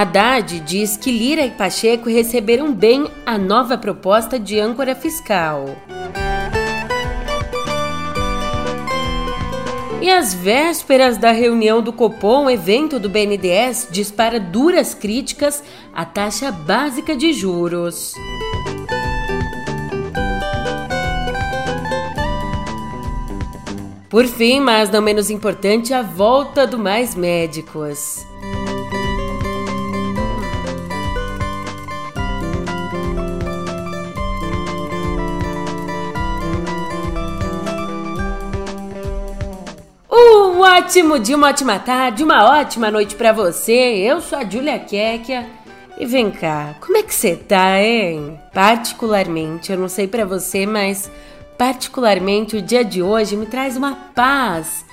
Haddad diz que Lira e Pacheco receberam bem a nova proposta de âncora fiscal. E às vésperas da reunião do Copom, o evento do BNDES dispara duras críticas à taxa básica de juros. Por fim, mas não menos importante, a volta do Mais Médicos. Ótimo dia, uma ótima tarde, uma ótima noite pra você. Eu sou a Júlia Quequia e vem cá, como é que você tá, hein? Particularmente, eu não sei pra você, mas particularmente o dia de hoje me traz uma paz,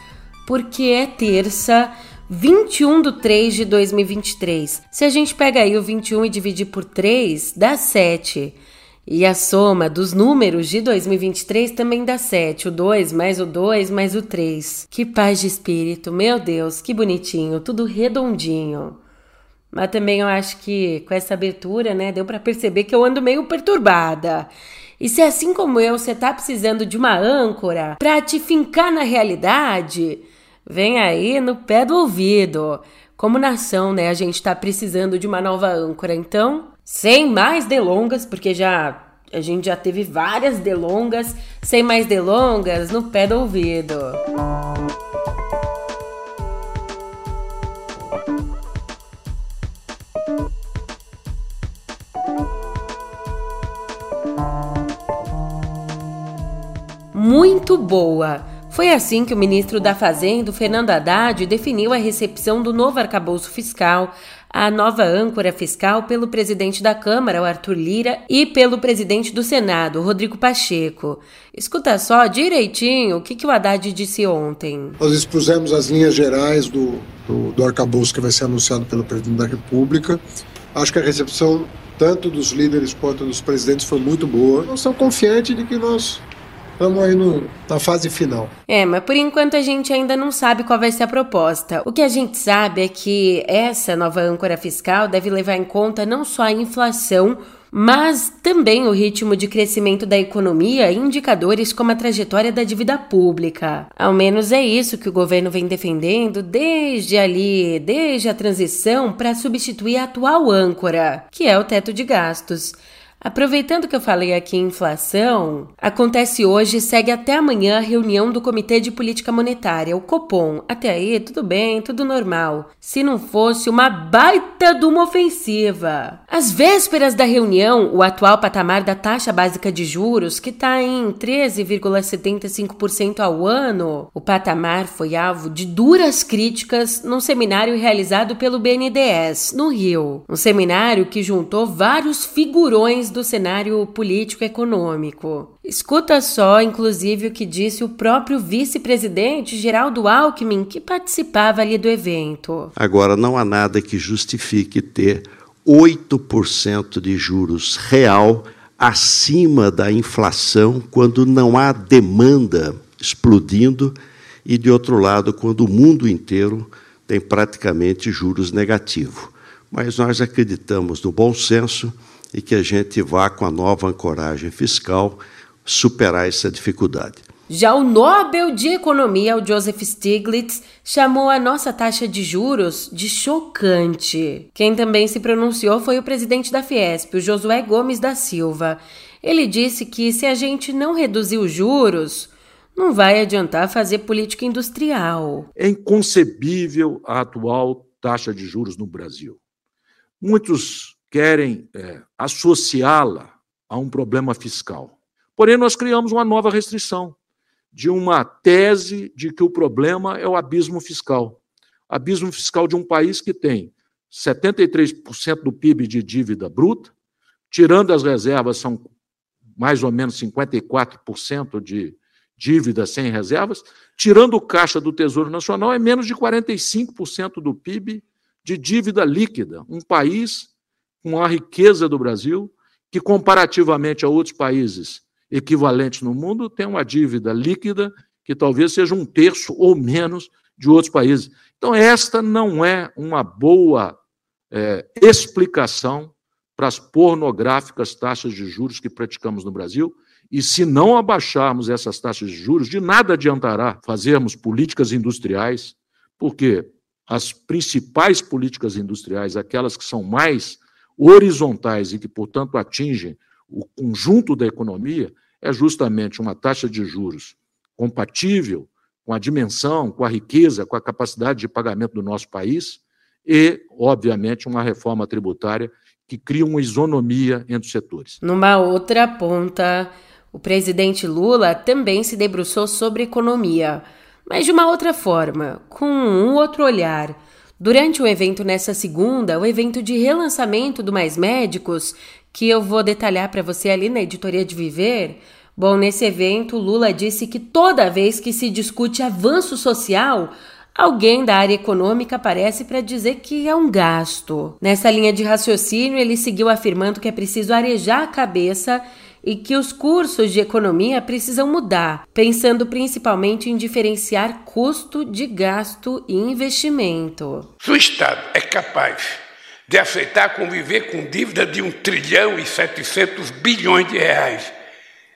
porque é terça, 21/3/2023. Se a gente pega aí o 21 e dividir por 3, dá 7. E a soma dos números de 2023 também dá 7, o 2 mais o 2 mais o 3. Que paz de espírito, meu Deus, que bonitinho, tudo redondinho. Mas também eu acho que com essa abertura, né, deu pra perceber que eu ando meio perturbada. E se assim como eu, você tá precisando de uma âncora pra te fincar na realidade, vem aí no pé do ouvido. Como nação, né, a gente tá precisando de uma nova âncora, então... Sem mais delongas, porque a gente já teve várias delongas, sem mais delongas, no pé do ouvido. Muito boa! Foi assim que o ministro da Fazenda, Fernando Haddad, definiu a recepção do novo arcabouço fiscal, a nova âncora fiscal, pelo presidente da Câmara, o Arthur Lira, e pelo presidente do Senado, o Rodrigo Pacheco. Escuta só direitinho o que o Haddad disse ontem. Nós expusemos as linhas gerais do arcabouço que vai ser anunciado pelo presidente da República. Acho que a recepção, tanto dos líderes quanto dos presidentes, foi muito boa. Nós estamos confiantes de que nós... estamos aí na fase final. Mas por enquanto a gente ainda não sabe qual vai ser a proposta. O que a gente sabe é que essa nova âncora fiscal deve levar em conta não só a inflação, mas também o ritmo de crescimento da economia e indicadores como a trajetória da dívida pública. Ao menos é isso que o governo vem defendendo desde a transição para substituir a atual âncora, que é o teto de gastos. Aproveitando que eu falei aqui em inflação, acontece hoje e segue até amanhã a reunião do Comitê de Política Monetária, o Copom. Até aí, tudo bem, tudo normal. Se não fosse uma baita de uma ofensiva. Às vésperas da reunião, o atual patamar da taxa básica de juros, que está em 13,75% ao ano, o patamar foi alvo de duras críticas num seminário realizado pelo BNDES, no Rio. Um seminário que juntou vários figurões do cenário político-econômico. Escuta só, inclusive, o que disse o próprio vice-presidente Geraldo Alckmin, que participava ali do evento. Agora, não há nada que justifique ter 8% de juros real acima da inflação quando não há demanda explodindo e, de outro lado, quando o mundo inteiro tem praticamente juros negativos. Mas nós acreditamos no bom senso e que a gente vá, com a nova ancoragem fiscal, superar essa dificuldade. Já o Nobel de Economia, o Joseph Stiglitz, chamou a nossa taxa de juros de chocante. Quem também se pronunciou foi o presidente da Fiesp, o Josué Gomes da Silva. Ele disse que se a gente não reduzir os juros, não vai adiantar fazer política industrial. É inconcebível a atual taxa de juros no Brasil. Muitos querem associá-la a um problema fiscal. Porém, nós criamos uma nova restrição de uma tese de que o problema é o abismo fiscal. Abismo fiscal de um país que tem 73% do PIB de dívida bruta, tirando as reservas, são mais ou menos 54% de dívida sem reservas, tirando o caixa do Tesouro Nacional, é menos de 45% do PIB de dívida líquida. Um país com a riqueza do Brasil, que comparativamente a outros países equivalentes no mundo, tem uma dívida líquida que talvez seja um terço ou menos de outros países. Então, esta não é uma boa explicação para as pornográficas taxas de juros que praticamos no Brasil, e se não abaixarmos essas taxas de juros, de nada adiantará fazermos políticas industriais, porque as principais políticas industriais, aquelas que são mais horizontais e que, portanto, atingem o conjunto da economia, é justamente uma taxa de juros compatível com a dimensão, com a riqueza, com a capacidade de pagamento do nosso país e, obviamente, uma reforma tributária que cria uma isonomia entre os setores. Numa outra ponta, o presidente Lula também se debruçou sobre economia, mas de uma outra forma, com um outro olhar. Durante o evento nessa segunda, o evento de relançamento do Mais Médicos, que eu vou detalhar para você ali na Editoria de Viver. Bom, nesse evento, Lula disse que toda vez que se discute avanço social, alguém da área econômica aparece para dizer que é um gasto. Nessa linha de raciocínio, ele seguiu afirmando que é preciso arejar a cabeça e que os cursos de economia precisam mudar, pensando principalmente em diferenciar custo de gasto e investimento. Se o Estado é capaz de aceitar conviver com dívida de 1 trilhão e 700 bilhões de reais,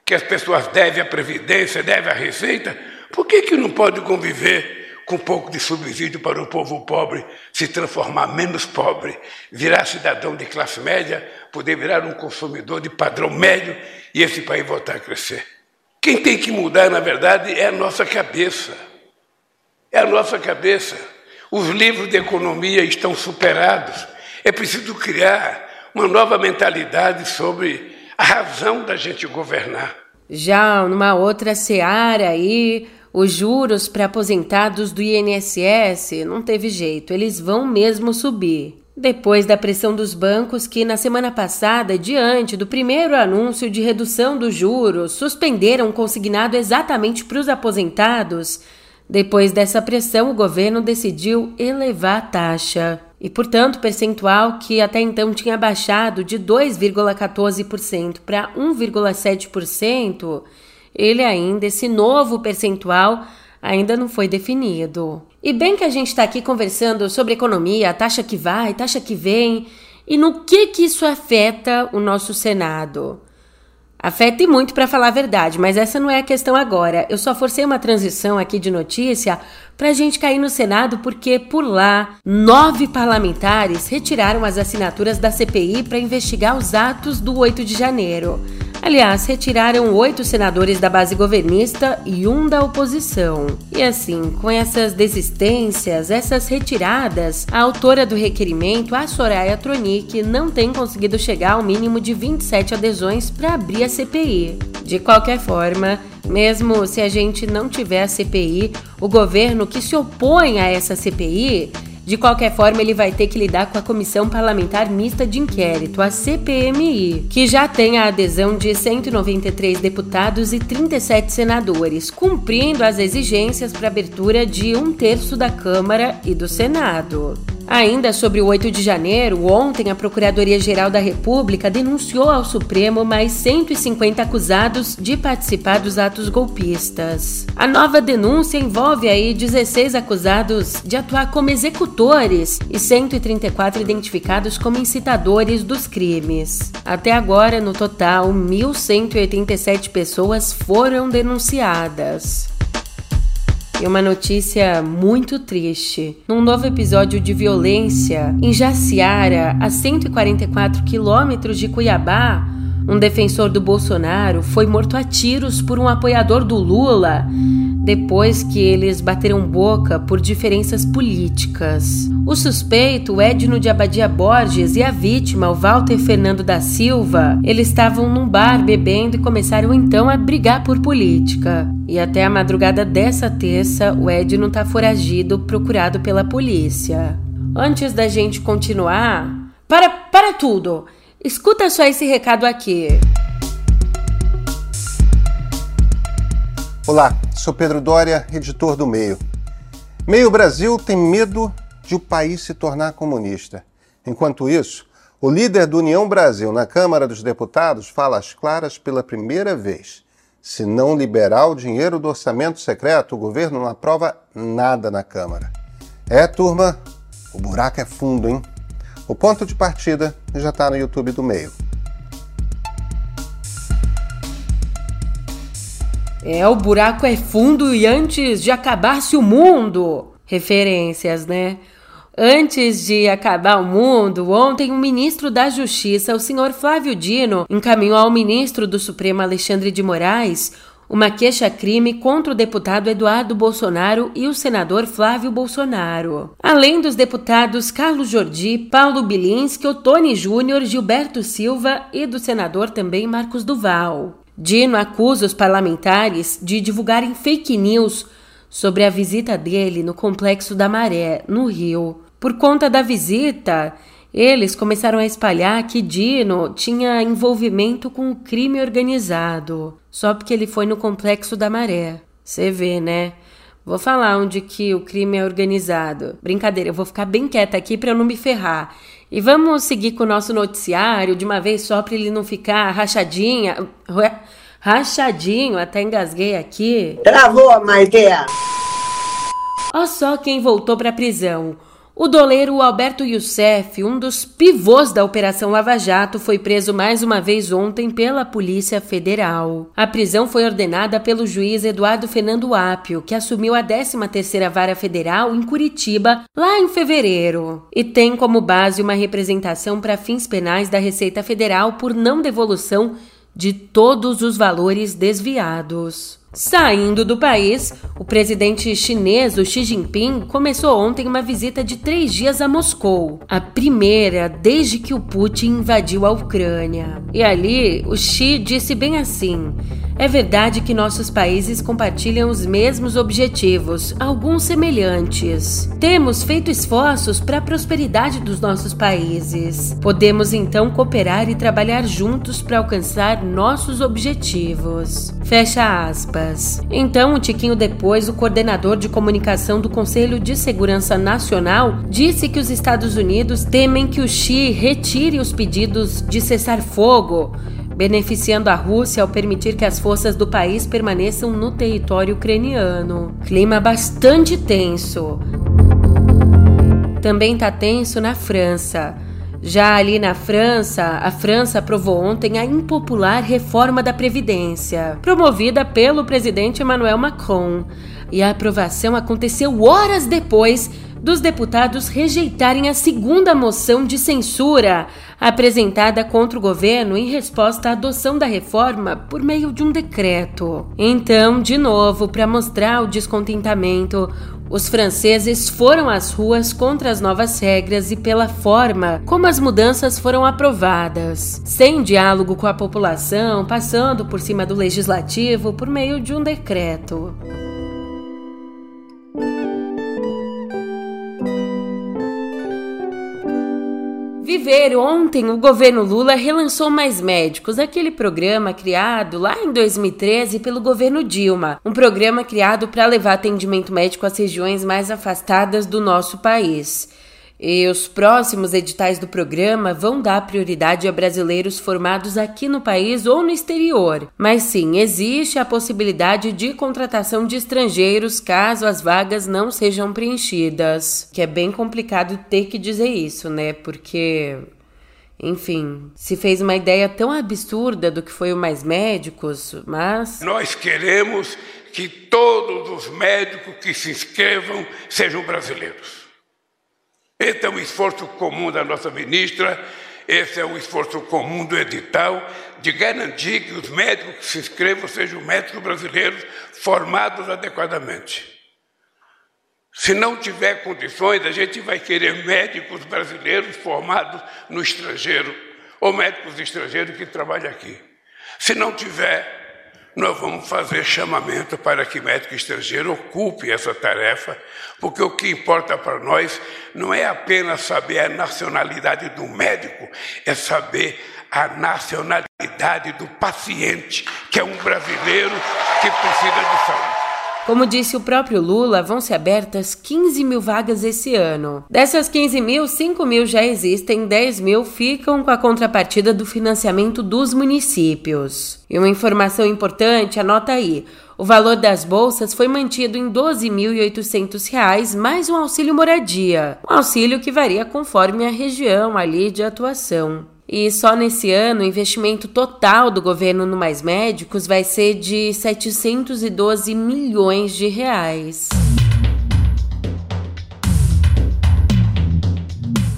que as pessoas devem à Previdência, devem à Receita, por que não pode conviver com um pouco de subsídio para o povo pobre se transformar menos pobre, virar cidadão de classe média, poder virar um consumidor de padrão médio e esse país voltar a crescer? Quem tem que mudar, na verdade, é a nossa cabeça. É a nossa cabeça. Os livros de economia estão superados. É preciso criar uma nova mentalidade sobre a razão da gente governar. Já numa outra seara aí, os juros para aposentados do INSS não teve jeito, eles vão mesmo subir. Depois da pressão dos bancos que, na semana passada, diante do primeiro anúncio de redução do juros, suspenderam o consignado exatamente para os aposentados, depois dessa pressão o governo decidiu elevar a taxa. E, portanto, o percentual que até então tinha baixado de 2,14% para 1,7%, esse novo percentual, ainda não foi definido. E bem que a gente está aqui conversando sobre economia, taxa que vai, taxa que vem, e no que isso afeta o nosso Senado. Afeta e muito, para falar a verdade, mas essa não é a questão agora. Eu só forcei uma transição aqui de notícia para a gente cair no Senado, porque por lá 9 parlamentares retiraram as assinaturas da CPI para investigar os atos do 8 de janeiro. Aliás, retiraram 8 senadores da base governista e 1 da oposição. E assim, com essas desistências, essas retiradas, a autora do requerimento, a Soraya Tronic, não tem conseguido chegar ao mínimo de 27 adesões para abrir a CPI. De qualquer forma, mesmo se a gente não tiver a CPI, o governo que se opõe a essa CPI, de qualquer forma, ele vai ter que lidar com a Comissão Parlamentar Mista de Inquérito, a CPMI, que já tem a adesão de 193 deputados e 37 senadores, cumprindo as exigências para abertura de 1/3 da Câmara e do Senado. Ainda sobre o 8 de janeiro, ontem a Procuradoria-Geral da República denunciou ao Supremo mais 150 acusados de participar dos atos golpistas. A nova denúncia envolve 16 acusados de atuar como executores e 134 identificados como incitadores dos crimes. Até agora, no total, 1.187 pessoas foram denunciadas. E uma notícia muito triste. Num novo episódio de violência, em Jaciara, a 144 quilômetros de Cuiabá, um defensor do Bolsonaro foi morto a tiros por um apoiador do Lula, depois que eles bateram boca por diferenças políticas. O suspeito, Edno de Abadia Borges, e a vítima, o Walter Fernando da Silva, eles estavam num bar bebendo e começaram então a brigar por política. E até a madrugada dessa terça, o Edno está foragido, procurado pela polícia. Antes da gente continuar... Para tudo! Escuta só esse recado aqui. Olá, sou Pedro Dória, editor do Meio. Meio Brasil tem medo de o país se tornar comunista. Enquanto isso, o líder do União Brasil na Câmara dos Deputados fala às claras pela primeira vez. Se não liberar o dinheiro do orçamento secreto, o governo não aprova nada na Câmara. É, turma, o buraco é fundo, hein? O ponto de partida já está no YouTube do Meio. O buraco é fundo e antes de acabar-se o mundo. Referências, né? Antes de acabar o mundo, ontem o ministro da Justiça, o senhor Flávio Dino, encaminhou ao ministro do Supremo Alexandre de Moraes uma queixa-crime contra o deputado Eduardo Bolsonaro e o senador Flávio Bolsonaro. Além dos deputados Carlos Jordi, Paulo Bilinski, Otoni Júnior, Gilberto Silva e do senador também Marcos Duval. Dino acusa os parlamentares de divulgarem fake news sobre a visita dele no Complexo da Maré, no Rio. Por conta da visita, eles começaram a espalhar que Dino tinha envolvimento com o crime organizado, só porque ele foi no Complexo da Maré. Você vê, né? Vou falar onde que o crime é organizado. Brincadeira, eu vou ficar bem quieta aqui pra eu não me ferrar. E vamos seguir com o nosso noticiário de uma vez só pra ele não ficar rachadinha... Rachadinho, até engasguei aqui. Travou, Maiteia! Olha só quem voltou pra prisão. O doleiro Alberto Youssef, um dos pivôs da Operação Lava Jato, foi preso mais uma vez ontem pela Polícia Federal. A prisão foi ordenada pelo juiz Eduardo Fernando Appio, que assumiu a 13ª Vara Federal em Curitiba, lá em fevereiro, e tem como base uma representação para fins penais da Receita Federal por não devolução de todos os valores desviados. Saindo do país, o presidente chinês, o Xi Jinping, começou ontem uma visita de 3 dias a Moscou, a primeira desde que o Putin invadiu a Ucrânia. E ali, o Xi disse bem assim: é verdade que nossos países compartilham os mesmos objetivos, alguns semelhantes. Temos feito esforços para a prosperidade dos nossos países. Podemos então cooperar e trabalhar juntos para alcançar nossos objetivos. Fecha aspas. Então, um tiquinho depois, o coordenador de comunicação do Conselho de Segurança Nacional disse que os Estados Unidos temem que o Xi retire os pedidos de cessar fogo, beneficiando a Rússia ao permitir que as forças do país permaneçam no território ucraniano. Clima bastante tenso. Também está tenso na França. Já ali na França, a França aprovou ontem a impopular reforma da Previdência, promovida pelo presidente Emmanuel Macron. E a aprovação aconteceu horas depois dos deputados rejeitarem a segunda moção de censura apresentada contra o governo em resposta à adoção da reforma por meio de um decreto. Então, de novo, para mostrar o descontentamento, os franceses foram às ruas contra as novas regras e pela forma como as mudanças foram aprovadas, sem diálogo com a população, passando por cima do legislativo por meio de um decreto. Viver. Ontem, o governo Lula relançou Mais Médicos, aquele programa criado lá em 2013 pelo governo Dilma, um programa criado para levar atendimento médico às regiões mais afastadas do nosso país. E os próximos editais do programa vão dar prioridade a brasileiros formados aqui no país ou no exterior. Mas sim, existe a possibilidade de contratação de estrangeiros caso as vagas não sejam preenchidas. Que é bem complicado ter que dizer isso, né? Porque, enfim, se fez uma ideia tão absurda do que foi o Mais Médicos, mas... Nós queremos que todos os médicos que se inscrevam sejam brasileiros. Esse é um esforço comum da nossa ministra, esse é um esforço comum do edital, de garantir que os médicos que se inscrevam sejam médicos brasileiros formados adequadamente. Se não tiver condições, a gente vai querer médicos brasileiros formados no estrangeiro, ou médicos estrangeiros que trabalham aqui. Se não tiver, nós vamos fazer chamamento para que médico estrangeiro ocupe essa tarefa, porque o que importa para nós não é apenas saber a nacionalidade do médico, é saber a nacionalidade do paciente, que é um brasileiro que precisa de saúde. Como disse o próprio Lula, vão ser abertas 15 mil vagas esse ano. Dessas 15 mil, 5 mil já existem, 10 mil ficam com a contrapartida do financiamento dos municípios. E uma informação importante, anota aí. O valor das bolsas foi mantido em R$ 12.800, mais um auxílio moradia. Um auxílio que varia conforme a região ali de atuação. E só nesse ano, o investimento total do governo no Mais Médicos vai ser de R$ 712 milhões de reais.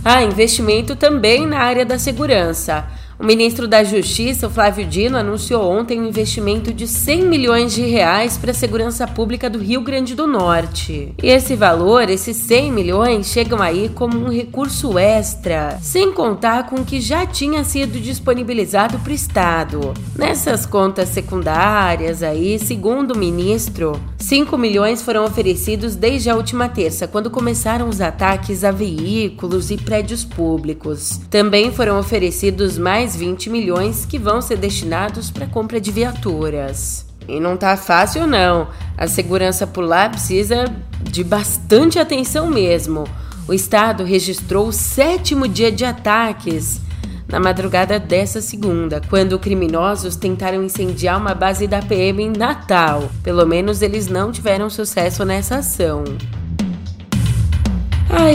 Há investimento também na área da segurança. O ministro da Justiça, o Flávio Dino, anunciou ontem um investimento de 100 milhões de reais para a segurança pública do Rio Grande do Norte. E esse valor, esses 100 milhões, chegam aí como um recurso extra, sem contar com o que já tinha sido disponibilizado para o Estado. Nessas contas secundárias aí, segundo o ministro, 5 milhões foram oferecidos desde a última terça, quando começaram os ataques a veículos e prédios públicos. Também foram oferecidos mais 20 milhões que vão ser destinados para compra de viaturas. E não tá fácil não, a segurança por lá precisa de bastante atenção mesmo. O estado registrou o 7º dia de ataques na madrugada dessa segunda, quando criminosos tentaram incendiar uma base da PM em Natal. Pelo menos eles não tiveram sucesso nessa ação.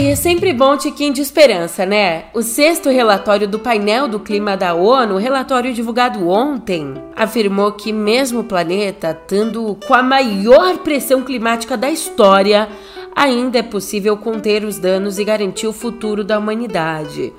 É sempre bom tiquinho de esperança, né? O 6º relatório do painel do clima da ONU, relatório divulgado ontem, afirmou que mesmo o planeta estando com a maior pressão climática da história, ainda é possível conter os danos e garantir o futuro da humanidade.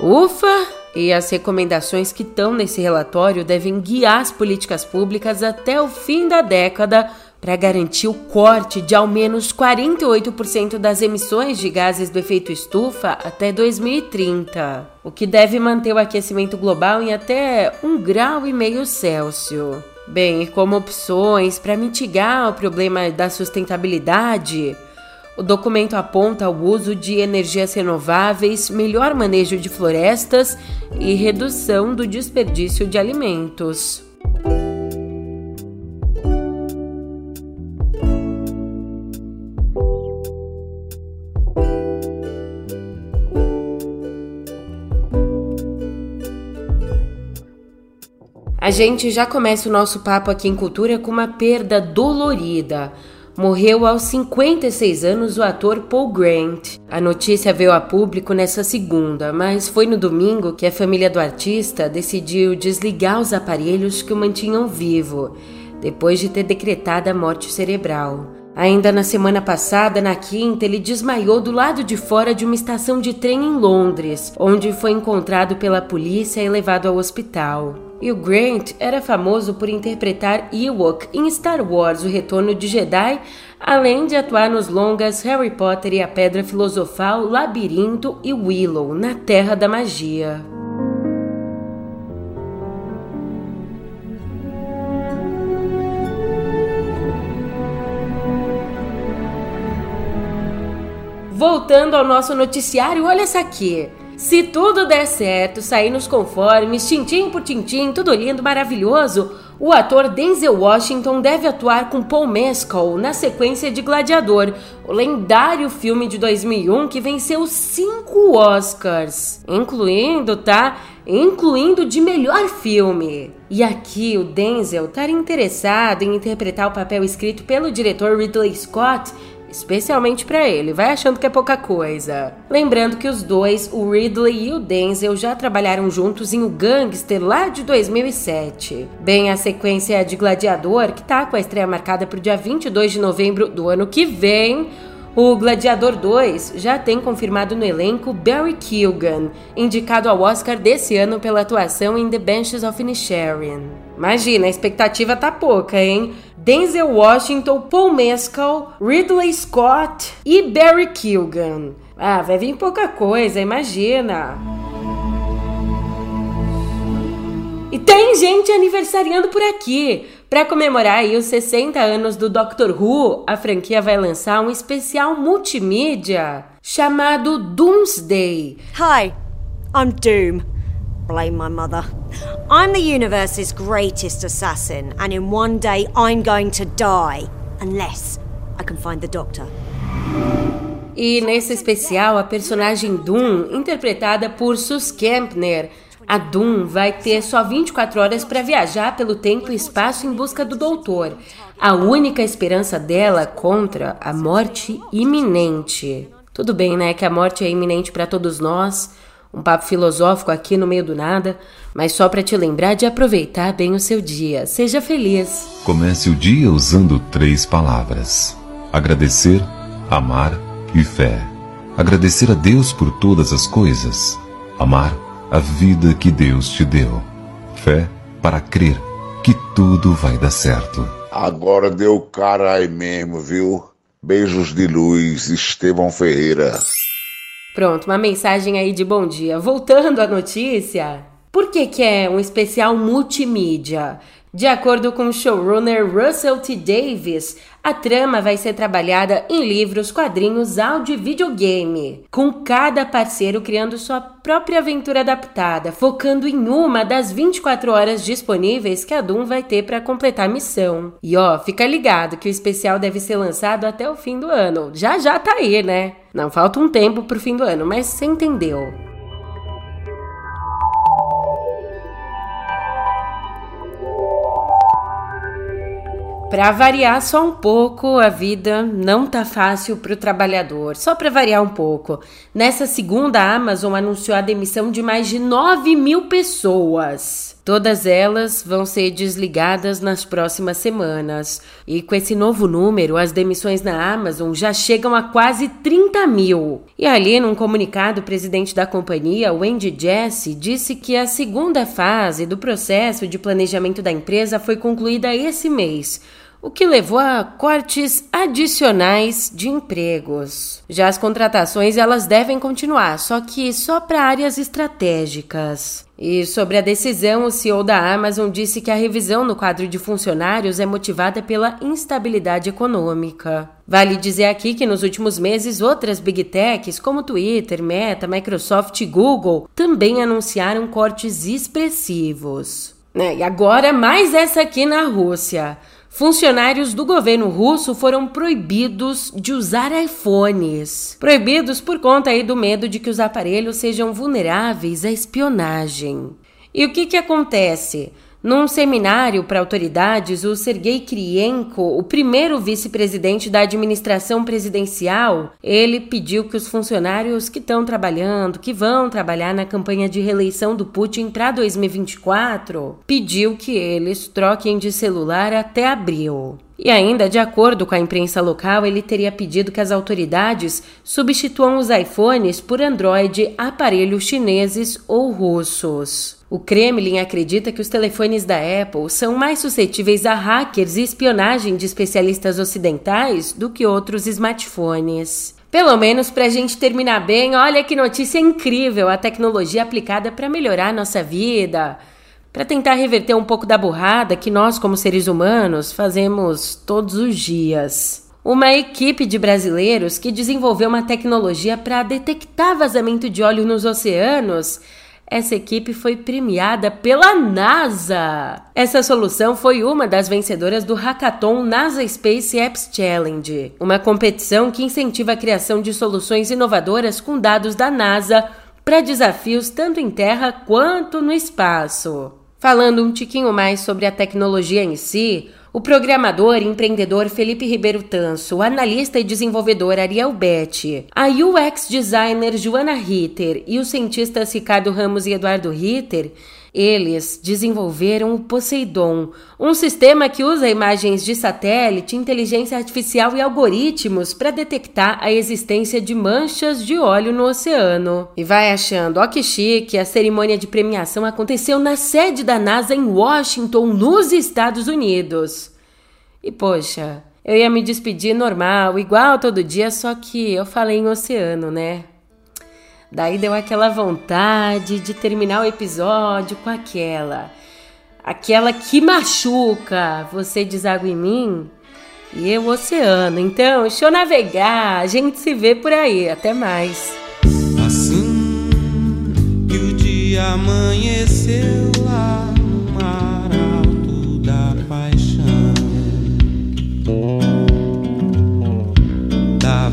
Ufa! E as recomendações que estão nesse relatório devem guiar as políticas públicas até o fim da década, para garantir o corte de ao menos 48% das emissões de gases do efeito estufa até 2030, o que deve manter o aquecimento global em até 1,5 graus Celsius. Bem, e como opções para mitigar o problema da sustentabilidade, o documento aponta o uso de energias renováveis, melhor manejo de florestas e redução do desperdício de alimentos. A gente já começa o nosso papo aqui em Cultura com uma perda dolorida. Morreu aos 56 anos o ator Paul Grant. A notícia veio a público nessa segunda, mas foi no domingo que a família do artista decidiu desligar os aparelhos que o mantinham vivo, depois de ter decretado a morte cerebral. Ainda na semana passada, na quinta, ele desmaiou do lado de fora de uma estação de trem em Londres, onde foi encontrado pela polícia e levado ao hospital. E o Grant era famoso por interpretar Ewok em Star Wars: O Retorno de Jedi, além de atuar nos longas Harry Potter e a Pedra Filosofal, Labirinto e Willow, na Terra da Magia. Voltando ao nosso noticiário, olha essa aqui. Se tudo der certo, sair nos conformes, tintim por tintim, tudo lindo, maravilhoso, o ator Denzel Washington deve atuar com Paul Mescal na sequência de Gladiador, o lendário filme de 2001 que venceu 5 Oscars, incluindo de melhor filme. E aqui o Denzel tá interessado em interpretar o papel escrito pelo diretor Ridley Scott, especialmente pra ele, vai achando que é pouca coisa. Lembrando que os dois, o Ridley e o Denzel, já trabalharam juntos em O Gangster lá de 2007. Bem, a sequência de Gladiador, que tá com a estreia marcada pro dia 22 de novembro do ano que vem, o Gladiador 2 já tem confirmado no elenco Barry Keoghan, indicado ao Oscar desse ano pela atuação em The Banshees of Inisherin. Imagina, a expectativa tá pouca, hein? Denzel Washington, Paul Mescal, Ridley Scott e Barry Keoghan. Vai vir pouca coisa, imagina. E tem gente aniversariando por aqui. Para comemorar aí os 60 anos do Doctor Who, a franquia vai lançar um especial multimídia chamado Doomsday. Hi, I'm Doom. Blame my mother. I'm the universe's greatest assassin, and in one day I'm going to die. unless I can find the doctor. E nesse especial, a personagem Doom, interpretada por Sus Kempner. A Doom vai ter só 24 horas para viajar pelo tempo e espaço em busca do doutor. A única esperança dela contra a morte iminente. Tudo bem, né, que a morte é iminente para todos nós, um papo filosófico aqui no meio do nada, mas só para te lembrar de aproveitar bem o seu dia. Seja feliz. Comece o dia usando 3 palavras: agradecer, amar e fé. Agradecer a Deus por todas as coisas, amar a vida que Deus te deu, fé para crer que tudo vai dar certo. Agora deu cara aí mesmo, viu? Beijos de luz, Estevão Ferreira. Pronto, uma mensagem aí de bom dia. Voltando à notícia, por que é um especial multimídia? De acordo com o showrunner Russell T. Davies, a trama vai ser trabalhada em livros, quadrinhos, áudio e videogame, com cada parceiro criando sua própria aventura adaptada, focando em uma das 24 horas disponíveis que a Doom vai ter para completar a missão. E ó, fica ligado que o especial deve ser lançado até o fim do ano. Já tá aí, né? Não falta um tempo pro fim do ano, mas você entendeu. Para variar só um pouco, a vida não tá fácil pro trabalhador. Só para variar um pouco. Nessa segunda, a Amazon anunciou a demissão de mais de 9.000 pessoas. Todas elas vão ser desligadas nas próximas semanas. E com esse novo número, as demissões na Amazon já chegam a quase 30.000. E ali, num comunicado, o presidente da companhia, Wendy Jesse, disse que a segunda fase do processo de planejamento da empresa foi concluída esse mês, o que levou a cortes adicionais de empregos. Já as contratações, elas devem continuar, só que só para áreas estratégicas. E sobre a decisão, o CEO da Amazon disse que a revisão no quadro de funcionários é motivada pela instabilidade econômica. Vale dizer aqui que nos últimos meses, outras Big Techs, como Twitter, Meta, Microsoft e Google, também anunciaram cortes expressivos. E agora, mais essa aqui na Rússia. Funcionários do governo russo foram proibidos de usar iPhones. Proibidos por conta aí do medo de que os aparelhos sejam vulneráveis à espionagem. E o que acontece? Num seminário para autoridades, o Sergei Krylenko, o primeiro vice-presidente da administração presidencial, ele pediu que os funcionários que estão trabalhando, que vão trabalhar na campanha de reeleição do Putin para 2024, pediu que eles troquem de celular até abril. E ainda, de acordo com a imprensa local, ele teria pedido que as autoridades substituam os iPhones por Android, aparelhos chineses ou russos. O Kremlin acredita que os telefones da Apple são mais suscetíveis a hackers e espionagem de especialistas ocidentais do que outros smartphones. Pelo menos pra gente terminar bem, olha que notícia incrível, a tecnologia aplicada para melhorar nossa vida, para tentar reverter um pouco da burrada que nós, como seres humanos, fazemos todos os dias. Uma equipe de brasileiros que desenvolveu uma tecnologia para detectar vazamento de óleo nos oceanos. Essa equipe foi premiada pela NASA. Essa solução foi uma das vencedoras do Hackathon NASA Space Apps Challenge, uma competição que incentiva a criação de soluções inovadoras com dados da NASA para desafios tanto em terra quanto no espaço. Falando um tiquinho mais sobre a tecnologia em si, o programador e empreendedor Felipe Ribeiro Tanso, o analista e desenvolvedor Ariel Betti, a UX designer Joana Ritter e os cientistas Ricardo Ramos e Eduardo Ritter, eles desenvolveram o Poseidon, um sistema que usa imagens de satélite, inteligência artificial e algoritmos para detectar a existência de manchas de óleo no oceano. E vai achando, ó que chique, a cerimônia de premiação aconteceu na sede da NASA em Washington, nos Estados Unidos. E poxa, eu ia me despedir normal, igual todo dia, só que eu falei em oceano, né? Daí deu aquela vontade de terminar o episódio com aquela que machuca. Você deságua em mim e eu oceano. Então, deixa eu navegar, a gente se vê por aí, até mais. Assim que o dia amanheceu lá no mar alto da paixão.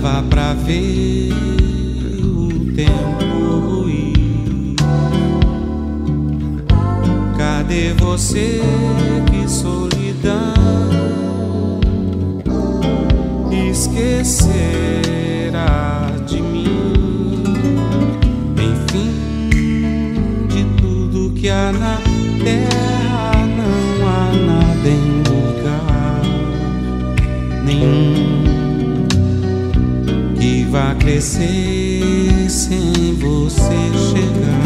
dava pra ver o tempo ruim. Cadê você, que solidão esquecerá de mim? Enfim, de tudo que há na terra não há nada em lugar nenhum que vá crescer sem você chegar.